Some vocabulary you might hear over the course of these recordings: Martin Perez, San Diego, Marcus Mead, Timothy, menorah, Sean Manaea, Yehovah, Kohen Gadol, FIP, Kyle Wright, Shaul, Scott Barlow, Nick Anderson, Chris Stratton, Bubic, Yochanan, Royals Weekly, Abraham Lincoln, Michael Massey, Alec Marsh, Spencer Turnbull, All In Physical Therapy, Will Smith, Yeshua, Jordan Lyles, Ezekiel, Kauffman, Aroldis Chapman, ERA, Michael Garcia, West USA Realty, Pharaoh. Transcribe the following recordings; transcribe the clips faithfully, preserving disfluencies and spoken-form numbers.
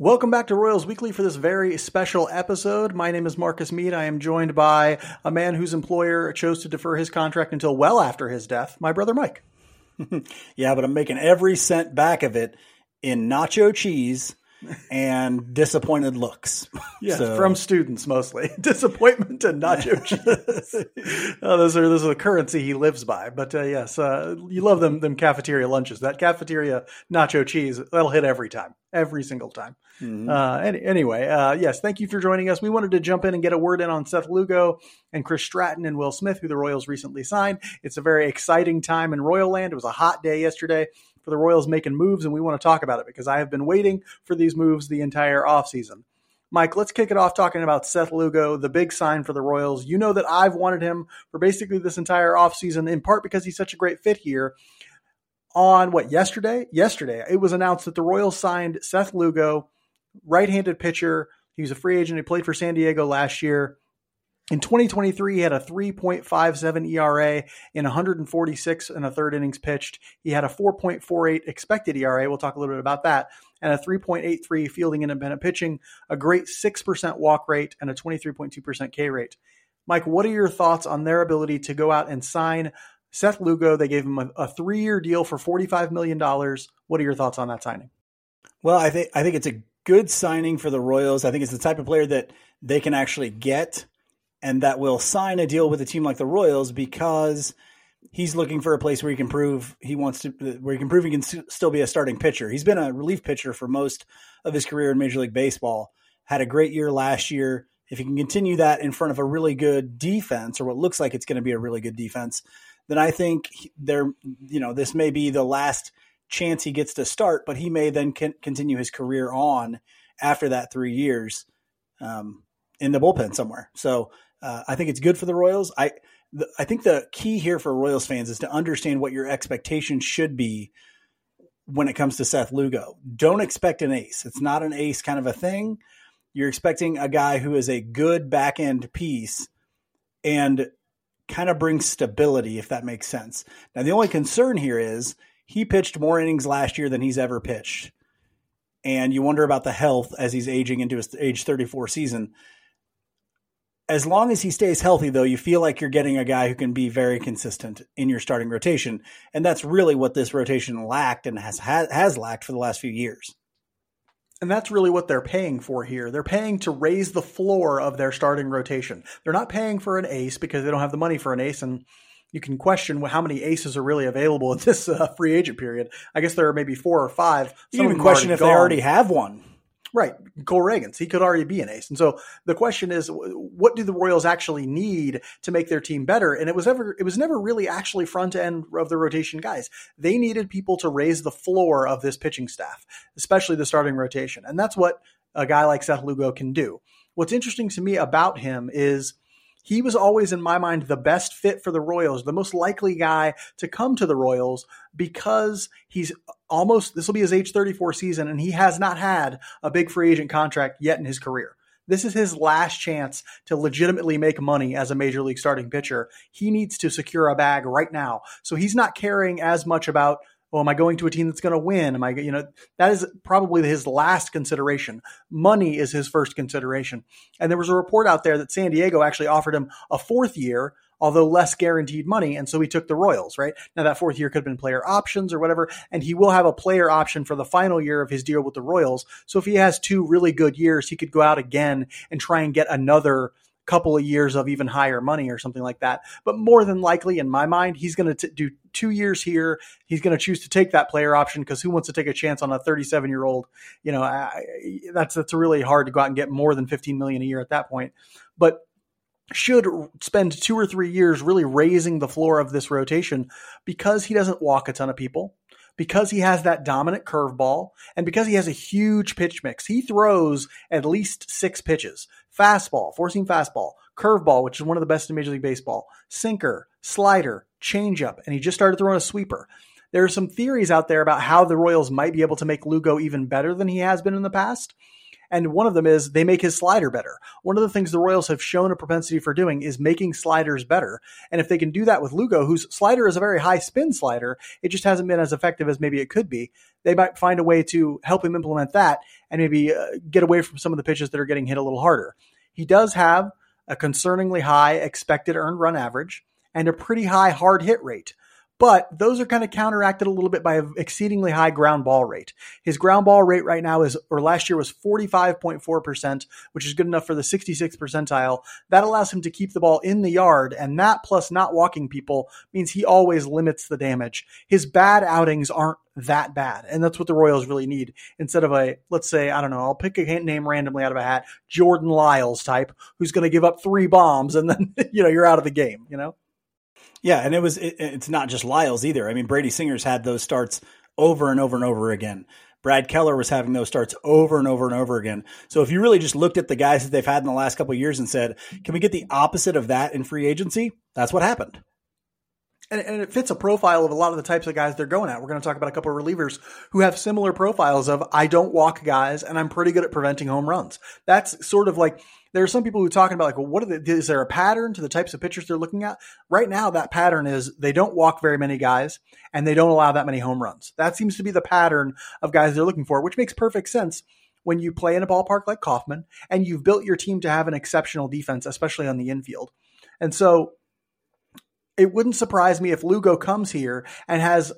Welcome back to Royals Weekly for this very special episode. My name is Marcus Mead. I am joined by a man whose employer chose to defer his contract until well after his death, my brother Mike. Yeah, but I'm making every cent back of it in nacho cheese and disappointed looks. Yes, so. From students mostly. Disappointment to nacho cheese. Oh, those are those are the currency he lives by. But uh, yes, uh, you love them them cafeteria lunches. That cafeteria nacho cheese, that'll hit every time. Every single time. Mm-hmm. Uh, and anyway, uh, yes, thank you for joining us. We wanted to jump in and get a word in on Seth Lugo and Chris Stratton and Will Smith, who the Royals recently signed. It's a very exciting time in Royal Land. It was a hot day yesterday for the Royals making moves, and we want to talk about it because I have been waiting for these moves the entire offseason. Mike, let's kick it off talking about Seth Lugo, the big sign for the Royals. You know that I've wanted him for basically this entire offseason, in part because he's such a great fit here. On what, yesterday? Yesterday, it was announced that the Royals signed Seth Lugo, right-handed pitcher. He was a free agent. He played for San Diego last year. In twenty twenty-three, he had a three point five seven E R A in one forty-six and a third innings pitched. He had a four point four eight expected E R A. We'll talk a little bit about that. And a three point eight three fielding independent pitching, a great six percent walk rate, and a twenty-three point two percent K rate. Mike, what are your thoughts on their ability to go out and sign Seth Lugo? They gave him a, a three-year deal for forty-five million dollars. What are your thoughts on that signing? Well, I think I think it's a good signing for the Royals. I think it's the type of player that they can actually get and that will sign a deal with a team like the Royals because he's looking for a place where he can prove he wants to, where he can prove he can st- still be a starting pitcher. He's been a relief pitcher for most of his career in Major League Baseball. Had a great year last year. If he can continue that in front of a really good defense, or what looks like it's going to be a really good defense, then I think there, you know, this may be the last chance he gets to start, but he may then can continue his career on after that three years um, in the bullpen somewhere. So uh, I think it's good for the Royals. I the, I think the key here for Royals fans is to understand what your expectations should be when it comes to Seth Lugo. Don't expect an ace. It's not an ace kind of a thing. You're expecting a guy who is a good back end piece and kind of brings stability, if that makes sense. Now, the only concern here is he pitched more innings last year than he's ever pitched. And you wonder about the health as he's aging into his age thirty-four season. As long as he stays healthy, though, you feel like you're getting a guy who can be very consistent in your starting rotation. And that's really what this rotation lacked and has has lacked for the last few years. And that's really what they're paying for here. They're paying to raise the floor of their starting rotation. They're not paying for an ace because they don't have the money for an ace. And you can question how many aces are really available in this uh, free agent period. I guess there are maybe four or five. Some you can even question if gone. They already have one. Right. Cole Ragans, he could already be an ace. And so the question is, what do the Royals actually need to make their team better? And it was ever, it was never really actually front end of the rotation guys. They needed people to raise the floor of this pitching staff, especially the starting rotation. And that's what a guy like Seth Lugo can do. What's interesting to me about him is he was always, in my mind, the best fit for the Royals, the most likely guy to come to the Royals because he's almost, this will be his age thirty-four season, and he has not had a big free agent contract yet in his career. This is his last chance to legitimately make money as a major league starting pitcher. He needs to secure a bag right now. So he's not caring as much about, well, am I going to a team that's going to win? Am I, you know, that is probably his last consideration. Money is his first consideration. And there was a report out there that San Diego actually offered him a fourth year, although less guaranteed money. And so he took the Royals, right? Now that fourth year could have been player options or whatever. And he will have a player option for the final year of his deal with the Royals. So if he has two really good years, he could go out again and try and get another couple of years of even higher money or something like that. But more than likely, in my mind, he's going to do two years here. He's going to choose to take that player option because who wants to take a chance on a thirty-seven-year-old? You know, I, that's that's really hard to go out and get more than fifteen million dollars a year at that point. But should spend two or three years really raising the floor of this rotation because he doesn't walk a ton of people, because he has that dominant curveball, and because he has a huge pitch mix. He throws at least six pitches. Fastball, four-seam fastball, curveball, which is one of the best in Major League Baseball, sinker, slider, changeup, and he just started throwing a sweeper. There are some theories out there about how the Royals might be able to make Lugo even better than he has been in the past. And one of them is they make his slider better. One of the things the Royals have shown a propensity for doing is making sliders better. And if they can do that with Lugo, whose slider is a very high spin slider, it just hasn't been as effective as maybe it could be. They might find a way to help him implement that and maybe uh, get away from some of the pitches that are getting hit a little harder. He does have a concerningly high expected earned run average and a pretty high hard hit rate. But those are kind of counteracted a little bit by an exceedingly high ground ball rate. His ground ball rate right now is, or last year was forty-five point four percent, which is good enough for the sixty-sixth percentile. That allows him to keep the ball in the yard, and that plus not walking people means he always limits the damage. His bad outings aren't that bad, and that's what the Royals really need. Instead of a, let's say, I don't know, I'll pick a name randomly out of a hat, Jordan Lyles type, who's going to give up three bombs, and then, you know, you're out of the game, you know? Yeah, and it was. It, it's not just Lyles either. I mean, Brady Singer's had those starts over and over and over again. Brad Keller was having those starts over and over and over again. So if you really just looked at the guys that they've had in the last couple of years and said, can we get the opposite of that in free agency? That's what happened. And, and it fits a profile of a lot of the types of guys they're going at. We're going to talk about a couple of relievers who have similar profiles of, I don't walk guys, and I'm pretty good at preventing home runs. That's sort of like... There are some people who are talking about like, well, what are the, is there a pattern to the types of pitchers they're looking at? Right now, that pattern is they don't walk very many guys and they don't allow that many home runs. That seems to be the pattern of guys they're looking for, which makes perfect sense when you play in a ballpark like Kauffman and you've built your team to have an exceptional defense, especially on the infield. And so it wouldn't surprise me if Lugo comes here and has,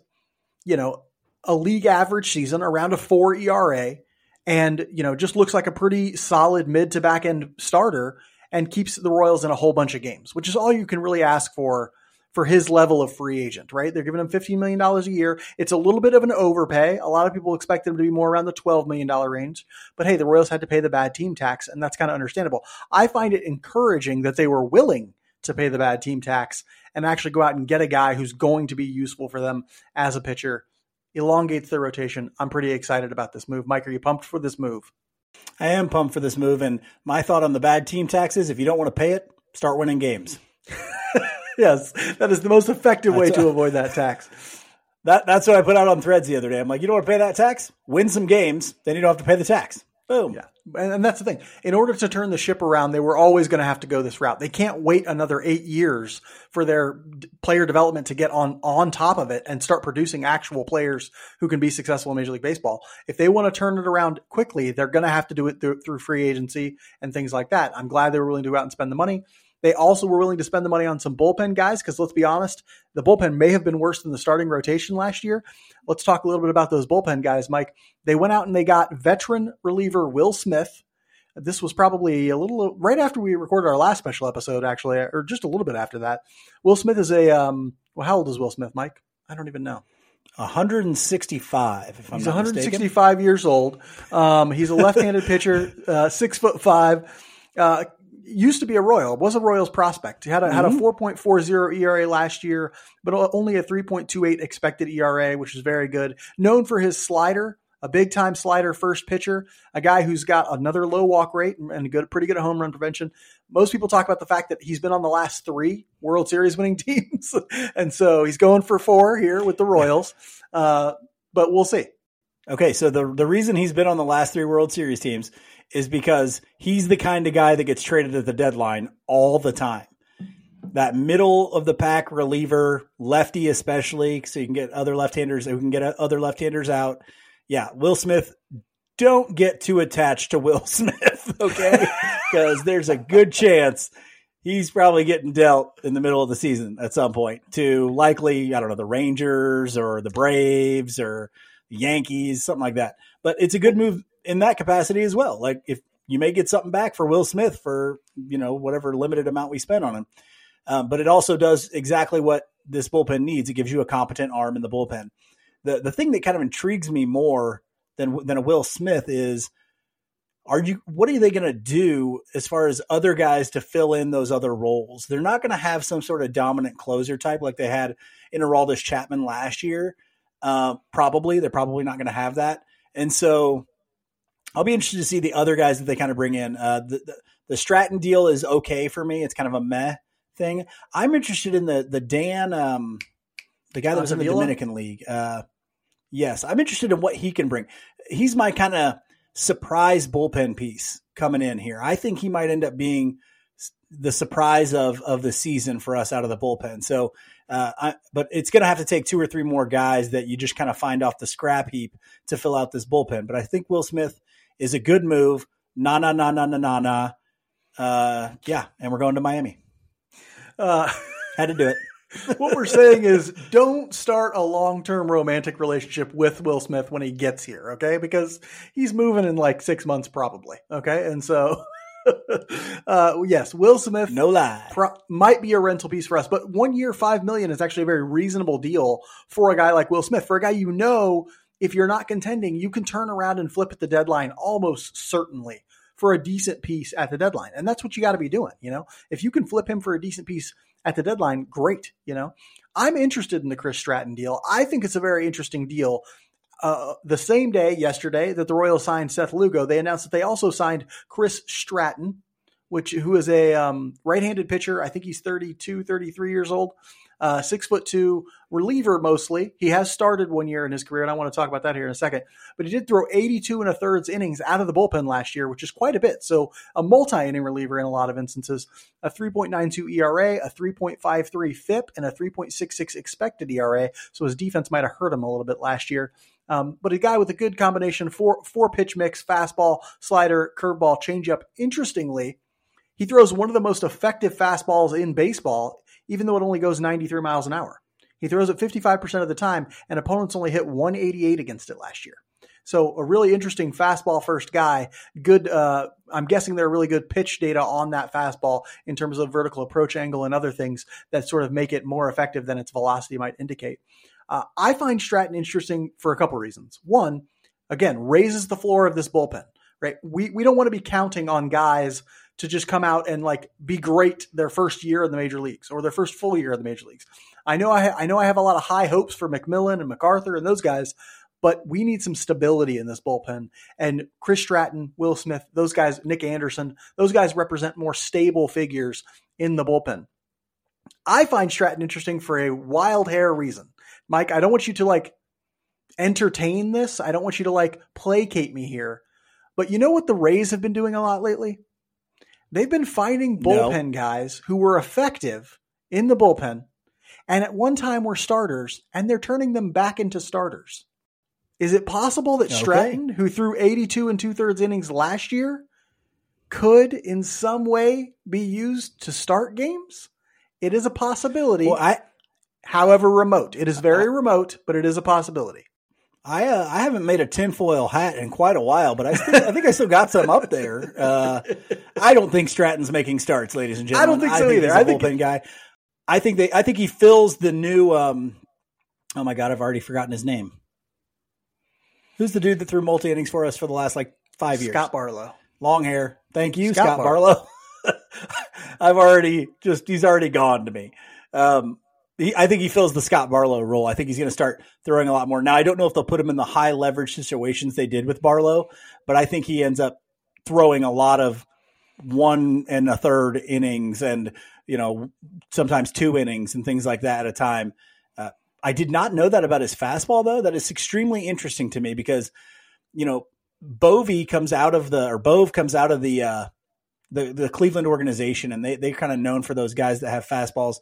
you know, a league average season around a four E R A. And, you know, just looks like a pretty solid mid to back end starter and keeps the Royals in a whole bunch of games, which is all you can really ask for, for his level of free agent, right? They're giving him fifteen million dollars a year. It's a little bit of an overpay. A lot of people expect him to be more around the twelve million dollars range, but hey, the Royals had to pay the bad team tax, and that's kind of understandable. I find it encouraging that they were willing to pay the bad team tax and actually go out and get a guy who's going to be useful for them as a pitcher. Elongates the rotation. I'm pretty excited about this move. Mike, are you pumped for this move? I am pumped for this move. And my thought on the bad team tax is if you don't want to pay it, start winning games. Yes, that is the most effective that's way to I, avoid that tax. That That's what I put out on Threads the other day. I'm like, you don't want to pay that tax? Win some games. Then you don't have to pay the tax. Boom. Yeah. And, and that's the thing. In order to turn the ship around, they were always going to have to go this route. They can't wait another eight years for their d- player development to get on, on top of it and start producing actual players who can be successful in Major League Baseball. If they want to turn it around quickly, they're going to have to do it th- through free agency and things like that. I'm glad they were willing to go out and spend the money. They also were willing to spend the money on some bullpen guys because, let's be honest, the bullpen may have been worse than the starting rotation last year. Let's talk a little bit about those bullpen guys, Mike. They went out and they got veteran reliever Will Smith. This was probably a little – right after we recorded our last special episode, actually, or just a little bit after that. Will Smith is a um, – well, how old is Will Smith, Mike? I don't even know. one hundred sixty-five, if I'm not mistaken. He's one hundred sixty-five years old. Um, he's a left-handed pitcher, uh, six foot five. Uh Used to be a Royal, was a Royals prospect. He had a, mm-hmm. had a four point four zero E R A last year, but only a three point two eight expected E R A, which is very good. Known for his slider, a big time slider first pitcher, a guy who's got another low walk rate and good, pretty good at home run prevention. Most people talk about the fact that he's been on the last three World Series winning teams. And so he's going for four here with the Royals, uh, but we'll see. Okay, so the the reason he's been on the last three World Series teams is because he's the kind of guy that gets traded at the deadline all the time. That middle of the pack reliever, lefty especially, so you can get other left-handers, who can get other left-handers out. Yeah, Will Smith, don't get too attached to Will Smith, okay? Because there's a good chance he's probably getting dealt in the middle of the season at some point to likely, I don't know, the Rangers or the Braves or Yankees, something like that. But it's a good move in that capacity as well. Like if you may get something back for Will Smith for, you know, whatever limited amount we spent on him. Um, but it also does exactly what this bullpen needs. It gives you a competent arm in the bullpen. The the thing that kind of intrigues me more than, than a Will Smith is, are you, what are they going to do as far as other guys to fill in those other roles? They're not going to have some sort of dominant closer type like they had in Aroldis Chapman last year. Uh, probably they're probably not going to have that, and so I'll be interested to see the other guys that they kind of bring in. Uh, the, the the Stratton deal is okay for me; it's kind of a meh thing. I'm interested in the the Dan, um, the guy that was in the Dominican League. Uh, yes, I'm interested in what he can bring. He's my kind of surprise bullpen piece coming in here. I think he might end up being the surprise of of the season for us out of the bullpen. So, uh, I, but it's going to have to take two or three more guys that you just kind of find off the scrap heap to fill out this bullpen. But I think Will Smith is a good move. Na na na na na na na. Uh, yeah, and we're going to Miami. Uh, had to do it. What we're saying is don't start a long-term romantic relationship with Will Smith when he gets here, okay? Because he's moving in like six months probably, okay? And so, uh, yes, Will Smith no lie. Pro- might be a rental piece for us, but one year, five million dollars is actually a very reasonable deal for a guy like Will Smith, for a guy you know if you're not contending, you can turn around and flip at the deadline almost certainly for a decent piece at the deadline. And that's what you got to be doing, you know? If you can flip him for a decent piece at the deadline, great, you know. I'm interested in the Chris Stratton deal. I think it's a very interesting deal. Uh, the same day, yesterday, that the Royals signed Seth Lugo, they announced that they also signed Chris Stratton, which who is a um, right-handed pitcher. I think he's thirty-two, thirty-three years old, uh, six foot two, reliever mostly. He has started one year in his career, and I want to talk about that here in a second. But he did throw eighty-two and a third innings out of the bullpen last year, which is quite a bit. So a multi-inning reliever in a lot of instances, a three point nine two E R A, a three point five three F I P, and a three point six six expected E R A. So his defense might have hurt him a little bit last year. Um, but a guy with a good combination, four, four pitch mix, fastball, slider, curveball, changeup. Interestingly, he throws one of the most effective fastballs in baseball, even though it only goes ninety-three miles an hour. He throws it fifty-five percent of the time, and opponents only hit one eighty-eight against it last year. So a really interesting fastball first guy. Good, uh, I'm guessing there are really good pitch data on that fastball in terms of vertical approach angle and other things that sort of make it more effective than its velocity might indicate. Uh, I find Stratton interesting for a couple reasons. One, again, raises the floor of this bullpen, right? We we don't want to be counting on guys to just come out and like be great their first year in the major leagues or their first full year in the major leagues. I know I, ha- I know I have a lot of high hopes for McMillan and MacArthur and those guys, but we need some stability in this bullpen. And Chris Stratton, Will Smith, those guys, Nick Anderson, those guys represent more stable figures in the bullpen. I find Stratton interesting for a wild hair reason. Mike, I don't want you to like entertain this. I don't want you to like placate me here, but you know what the Rays have been doing a lot lately? They've been finding bullpen no. guys who were effective in the bullpen and at one time were starters, and they're turning them back into starters. Is it possible that okay. Stratton, who threw eighty-two and two-thirds innings last year, could in some way be used to start games? It is a possibility, well, I, however remote. It is very I, remote, but it is a possibility. I uh, I haven't made a tinfoil hat in quite a while, but I still, I think I still got some up there. Uh, I don't think Stratton's making starts, ladies and gentlemen. I don't think so I either. Think he's a I think bullpen guy. I think they. I think he fills the new. Um, oh my God, I've already forgotten his name. Who's the dude that threw multi innings for us for the last like five years? Scott Barlow, long hair. Thank you, Scott, Scott Barlow. Barlow. I've already just he's already gone to me. Um, He, I think he fills the Scott Barlow role. I think he's going to start throwing a lot more. Now, I don't know if they'll put him in the high leverage situations they did with Barlow, but I think he ends up throwing a lot of one and a third innings and, you know, sometimes two innings and things like that at a time. Uh, I did not know that about his fastball, though. That is extremely interesting to me because, you know, Bovey comes out of the, or Bove comes out of the, uh, the, the Cleveland organization, and they, they're kind of known for those guys that have fastballs.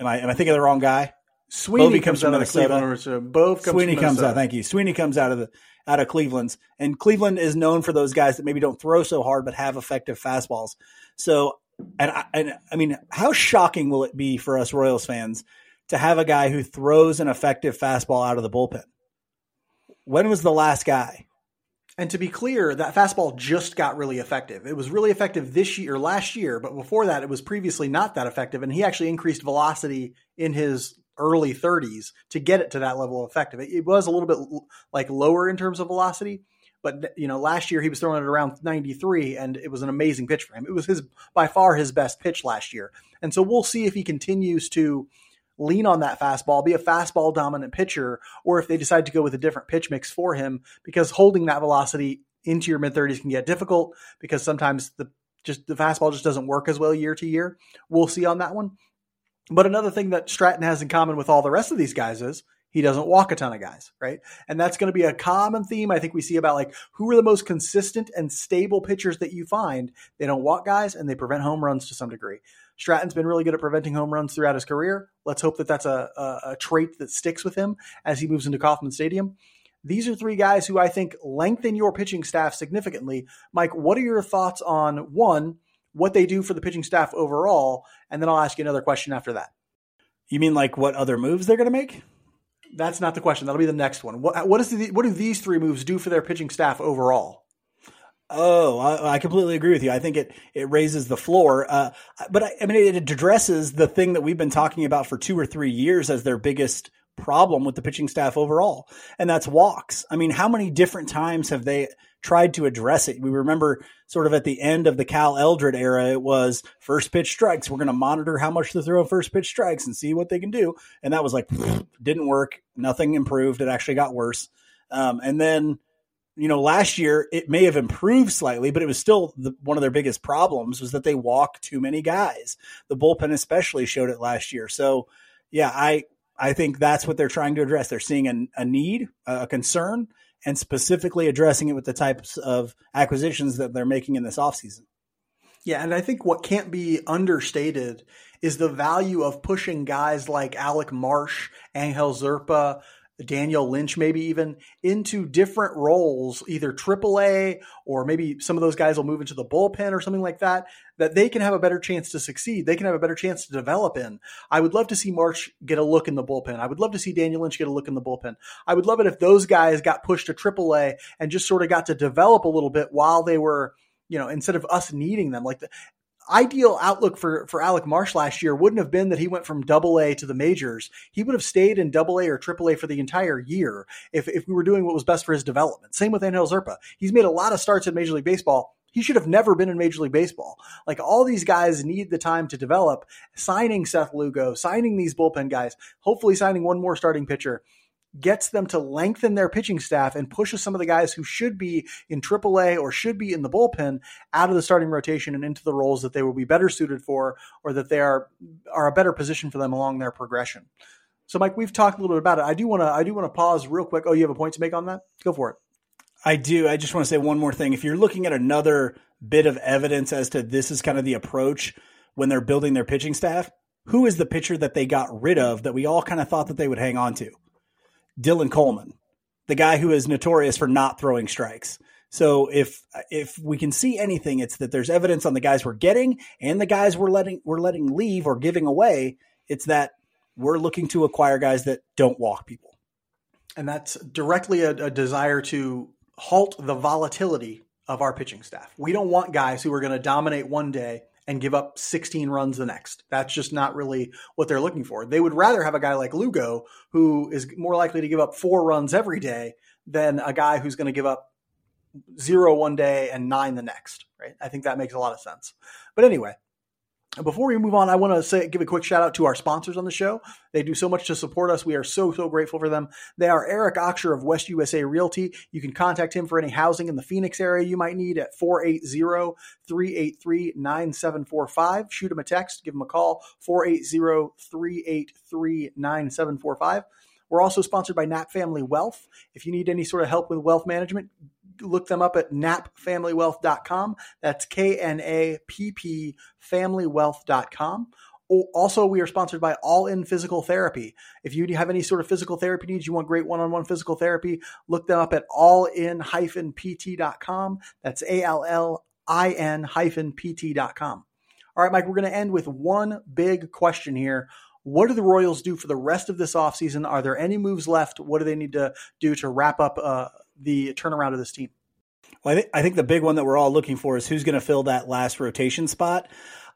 Am I, am I thinking of the wrong guy? Sweeney comes, comes out of Cleveland. So Bove comes Sweeney comes out. Thank you. Sweeney comes out of the out of Cleveland's, and Cleveland is known for those guys that maybe don't throw so hard but have effective fastballs. So, and I, and I mean, how shocking will it be for us Royals fans to have a guy who throws an effective fastball out of the bullpen? When was the last guy? And to be clear, that fastball just got really effective. It was really effective this year, last year, but before that, it was previously not that effective. And he actually increased velocity in his early thirties to get it to that level of effective. It, it was a little bit l- like lower in terms of velocity, but you know, last year he was throwing it around ninety-three, and it was an amazing pitch for him. It was his by far his best pitch last year, and so we'll see if he continues to lean on that fastball, be a fastball dominant pitcher, or if they decide to go with a different pitch mix for him, because holding that velocity into your mid thirties can get difficult because sometimes the just the fastball just doesn't work as well year to year. We'll see on that one. But another thing that Stratton has in common with all the rest of these guys is He doesn't walk a ton of guys, right? And that's going to be a common theme I think we see about, like, who are the most consistent and stable pitchers that you find? They don't walk guys and they prevent home runs to some degree. Stratton's been really good at preventing home runs throughout his career. Let's hope that that's a, a, a trait that sticks with him as he moves into Kauffman Stadium. These are three guys who I think lengthen your pitching staff significantly. Mike, what are your thoughts on, one, what they do for the pitching staff overall? And then I'll ask you another question after that. You mean like what other moves they're going to make? That's not the question. That'll be the next one. What what is the, what do these three moves do for their pitching staff overall? Oh, I, I completely agree with you. I think it it raises the floor. Uh, but I, I mean, it addresses the thing that we've been talking about for two or three years as their biggest problem with the pitching staff overall. And that's walks. I mean, how many different times have they tried to address it? We remember sort of at the end of the Cal Eldred era, it was first pitch strikes. We're going to monitor how much they throw first pitch strikes and see what they can do. And that was like, didn't work. Nothing improved. It actually got worse. Um, and then, you know, last year it may have improved slightly, but it was still the, one of their biggest problems was that they walk too many guys. The bullpen especially showed it last year. So yeah, I, I think that's what they're trying to address. They're seeing an, a need, a concern, and specifically addressing it with the types of acquisitions that they're making in this offseason. Yeah, and I think what can't be understated is the value of pushing guys like Alec Marsh, Angel Zerpa, Daniel Lynch, maybe even into different roles, either triple A or maybe some of those guys will move into the bullpen or something like that, that they can have a better chance to succeed. They can have a better chance to develop in. I would love to see March get a look in the bullpen. I would love to see Daniel Lynch get a look in the bullpen. I would love it if those guys got pushed to triple A and just sort of got to develop a little bit while they were, you know, instead of us needing them. Like the ideal outlook for, for Alec Marsh last year wouldn't have been that he went from double A to the majors. He would have stayed in double A or triple A for the entire year if, if we were doing what was best for his development. Same with Angel Zerpa. He's made a lot of starts in Major League Baseball. He should have never been in Major League Baseball. Like, all these guys need the time to develop. Signing Seth Lugo, signing these bullpen guys, hopefully signing one more starting pitcher, gets them to lengthen their pitching staff and pushes some of the guys who should be in triple A or should be in the bullpen out of the starting rotation and into the roles that they will be better suited for, or that they are, are a better position for them along their progression. So Mike, we've talked a little bit about it. I do want to, I do want to pause real quick. Oh, you have a point to make on that? Go for it. I do. I just want to say one more thing. If you're looking at another bit of evidence as to this is kind of the approach when they're building their pitching staff, who is the pitcher that they got rid of that we all kind of thought that they would hang on to? Dylan Coleman, the guy who is notorious for not throwing strikes. So if if we can see anything, it's that there's evidence on the guys we're getting and the guys we're letting we're letting leave or giving away. It's that we're looking to acquire guys that don't walk people. And that's directly a, a desire to halt the volatility of our pitching staff. We don't want guys who are going to dominate one day and give up sixteen runs the next. That's just not really what they're looking for. They would rather have a guy like Lugo, who is more likely to give up four runs every day, than a guy who's going to give up zero one day and nine the next, right? I think that makes a lot of sense. But anyway, before we move on, I want to say, give a quick shout out to our sponsors on the show. They do so much to support us. We are so, so grateful for them. They are Erick Auxier of West U S A Realty. You can contact him for any housing in the Phoenix area you might need at four eight zero, three eight three, nine seven four five. Shoot him a text, give him a call, four eight zero, three eight three, nine seven four five. We're also sponsored by Knapp Family Wealth. If you need any sort of help with wealth management, look them up at knapp family wealth dot com. That's K N A P P family wealth dot com. Also, we are sponsored by All In Physical Therapy. If you have any sort of physical therapy needs, you want great one-on-one physical therapy, look them up at all in dash p t dot com. That's A L L I N dash P T dot com. All right, Mike, we're going to end with one big question here. What do the Royals do for the rest of this offseason? Are there any moves left? What do they need to do to wrap up uh, the turnaround of this team? Well, I, th- I think the big one that we're all looking for is who's going to fill that last rotation spot.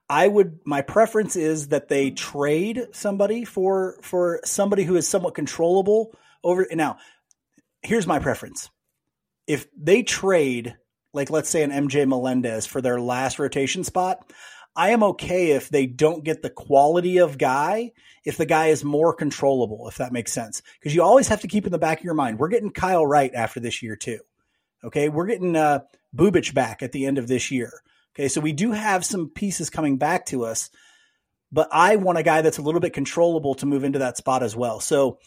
I would, my preference is that they trade somebody for, for somebody who is somewhat controllable over. Now, here's my preference. If they trade, like, let's say an M J Melendez for their last rotation spot, I am okay if they don't get the quality of guy, if the guy is more controllable, if that makes sense. Because you always have to keep in the back of your mind, we're getting Kyle Wright after this year too. Okay, we're getting uh, Bubic back at the end of this year. Okay, so we do have some pieces coming back to us, but I want a guy that's a little bit controllable to move into that spot as well. So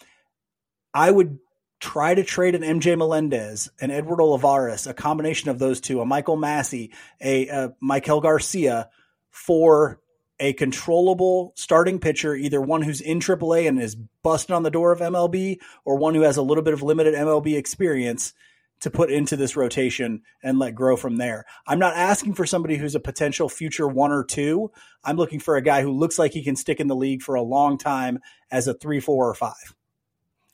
I would try to trade an M J Melendez, an Edward Olivares, a combination of those two, a Michael Massey, a, a Michael Garcia for a controllable starting pitcher, either one who's in triple A and is busting on the door of M L B or one who has a little bit of limited M L B experience to put into this rotation and let grow from there. I'm not asking for somebody who's a potential future one or two. I'm looking for a guy who looks like he can stick in the league for a long time as a three, four, or five.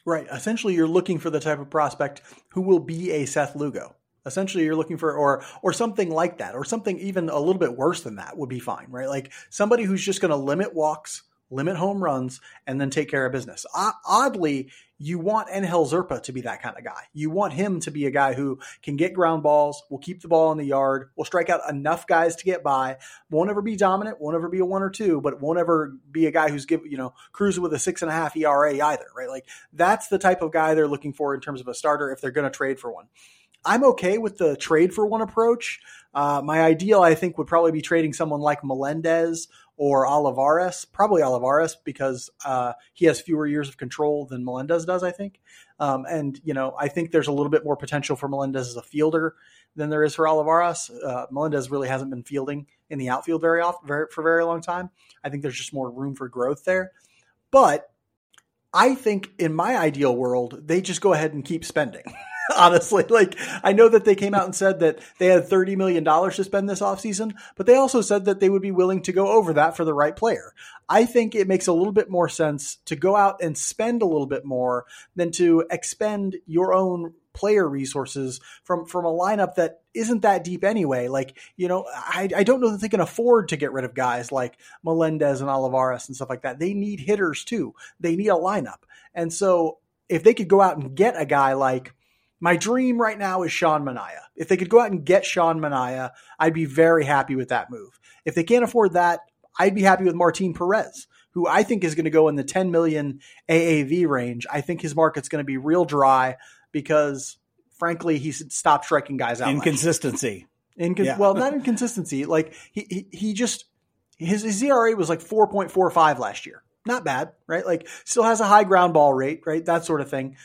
Right. Essentially, you're looking for the type of prospect who will be a Seth Lugo. Essentially, you're looking for, or or something like that, or something even a little bit worse than that would be fine, right? Like somebody who's just going to limit walks, limit home runs, and then take care of business. O- oddly, you want Angel Zerpa to be that kind of guy. You want him to be a guy who can get ground balls, will keep the ball in the yard, will strike out enough guys to get by, won't ever be dominant, won't ever be a one or two, but won't ever be a guy who's give, you know, cruising with a six and a half E R A either, right? Like that's the type of guy they're looking for in terms of a starter if they're going to trade for one. I'm okay with the trade for one approach. Uh, my ideal, I think, would probably be trading someone like Melendez or Olivares, probably Olivares, because uh, he has fewer years of control than Melendez does, I think. Um, and, you know, I think there's a little bit more potential for Melendez as a fielder than there is for Olivares. Uh, Melendez really hasn't been fielding in the outfield very often very, for a very long time. I think there's just more room for growth there. But I think in my ideal world, they just go ahead and keep spending. Honestly, like I know that they came out and said that they had thirty million dollars to spend this offseason, but they also said that they would be willing to go over that for the right player. I think it makes a little bit more sense to go out and spend a little bit more than to expend your own player resources from, from a lineup that isn't that deep anyway. Like, you know, I, I don't know that they can afford to get rid of guys like Melendez and Olivares and stuff like that. They need hitters too. They need a lineup. And so if they could go out and get a guy like, my dream right now is Sean Manaea. If they could go out and get Sean Manaea, I'd be very happy with that move. If they can't afford that, I'd be happy with Martin Perez, who I think is going to go in the ten million A A V range. I think his market's going to be real dry because, frankly, he stopped striking guys out. Inconsistency. Incon- yeah. Well, not inconsistency. Like he, he, he just his, his E R A was like four point four five last year. Not bad, right? Like still has a high ground ball rate, right? That sort of thing.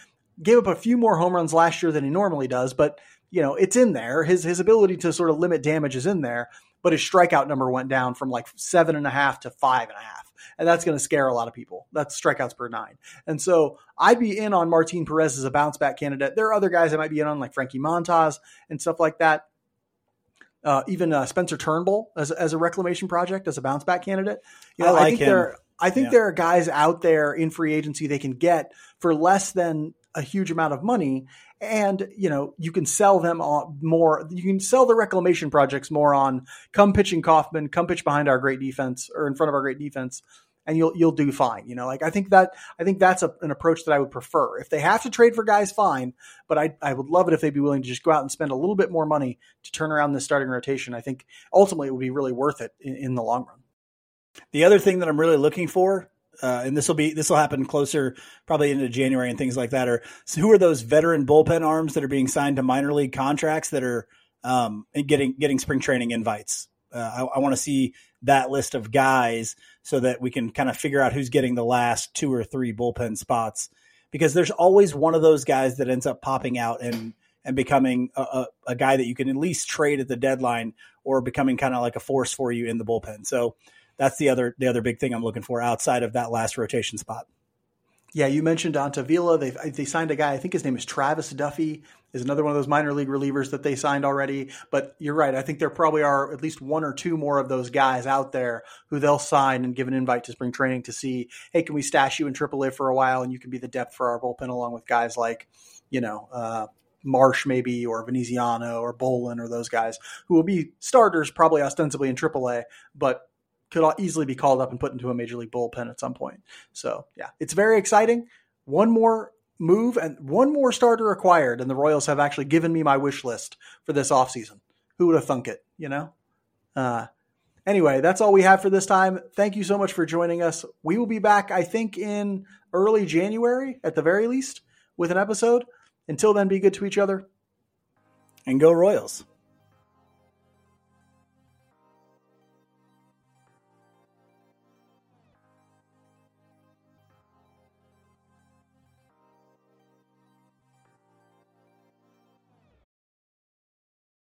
Gave up a few more home runs last year than he normally does, but you know, it's in there. His, his ability to sort of limit damage is in there, but his strikeout number went down from like seven and a half to five and a half. And that's going to scare a lot of people. That's strikeouts per nine. And so I'd be in on Martin Perez as a bounce back candidate. There are other guys I might be in on like Frankie Montas and stuff like that. Uh, even uh, Spencer Turnbull as, as a reclamation project, as a bounce back candidate. You know, I like I think him. There, I think yeah. there are guys out there in free agency they can get for less than a huge amount of money. And, you know, you can sell them on more. You can sell the reclamation projects more on come pitching Kauffman, come pitch behind our great defense or in front of our great defense. And you'll, you'll do fine. You know, like I think that, I think that's a, an approach that I would prefer. If they have to trade for guys, fine. But I, I would love it if they'd be willing to just go out and spend a little bit more money to turn around this starting rotation. I think ultimately it would be really worth it in, in the long run. The other thing that I'm really looking for Uh, and this will be this will happen closer probably into January and things like that. Or so who are those veteran bullpen arms that are being signed to minor league contracts that are um, getting getting spring training invites? Uh, I, I want to see that list of guys so that we can kind of figure out who's getting the last two or three bullpen spots, because there's always one of those guys that ends up popping out and and becoming a, a, a guy that you can at least trade at the deadline or becoming kind of like a force for you in the bullpen. So. That's the other the other big thing I'm looking for outside of that last rotation spot. Yeah, you mentioned Antavilla. They they signed a guy. I think his name is Travis Duffy. Is another one of those minor league relievers that they signed already. But you're right. I think there probably are at least one or two more of those guys out there who they'll sign and give an invite to spring training to see. Hey, can we stash you in triple A for a while and you can be the depth for our bullpen along with guys like, you know, uh, Marsh maybe, or Veneziano or Bolin or those guys who will be starters probably ostensibly in triple A, but could easily be called up and put into a major league bullpen at some point. So yeah, it's very exciting. One more move and one more starter acquired. And the Royals have actually given me my wish list for this offseason. Who would have thunk it, you know? Uh, anyway, that's all we have for this time. Thank you so much for joining us. We will be back, I think, in early January at the very least with an episode. Until then, be good to each other. And go Royals.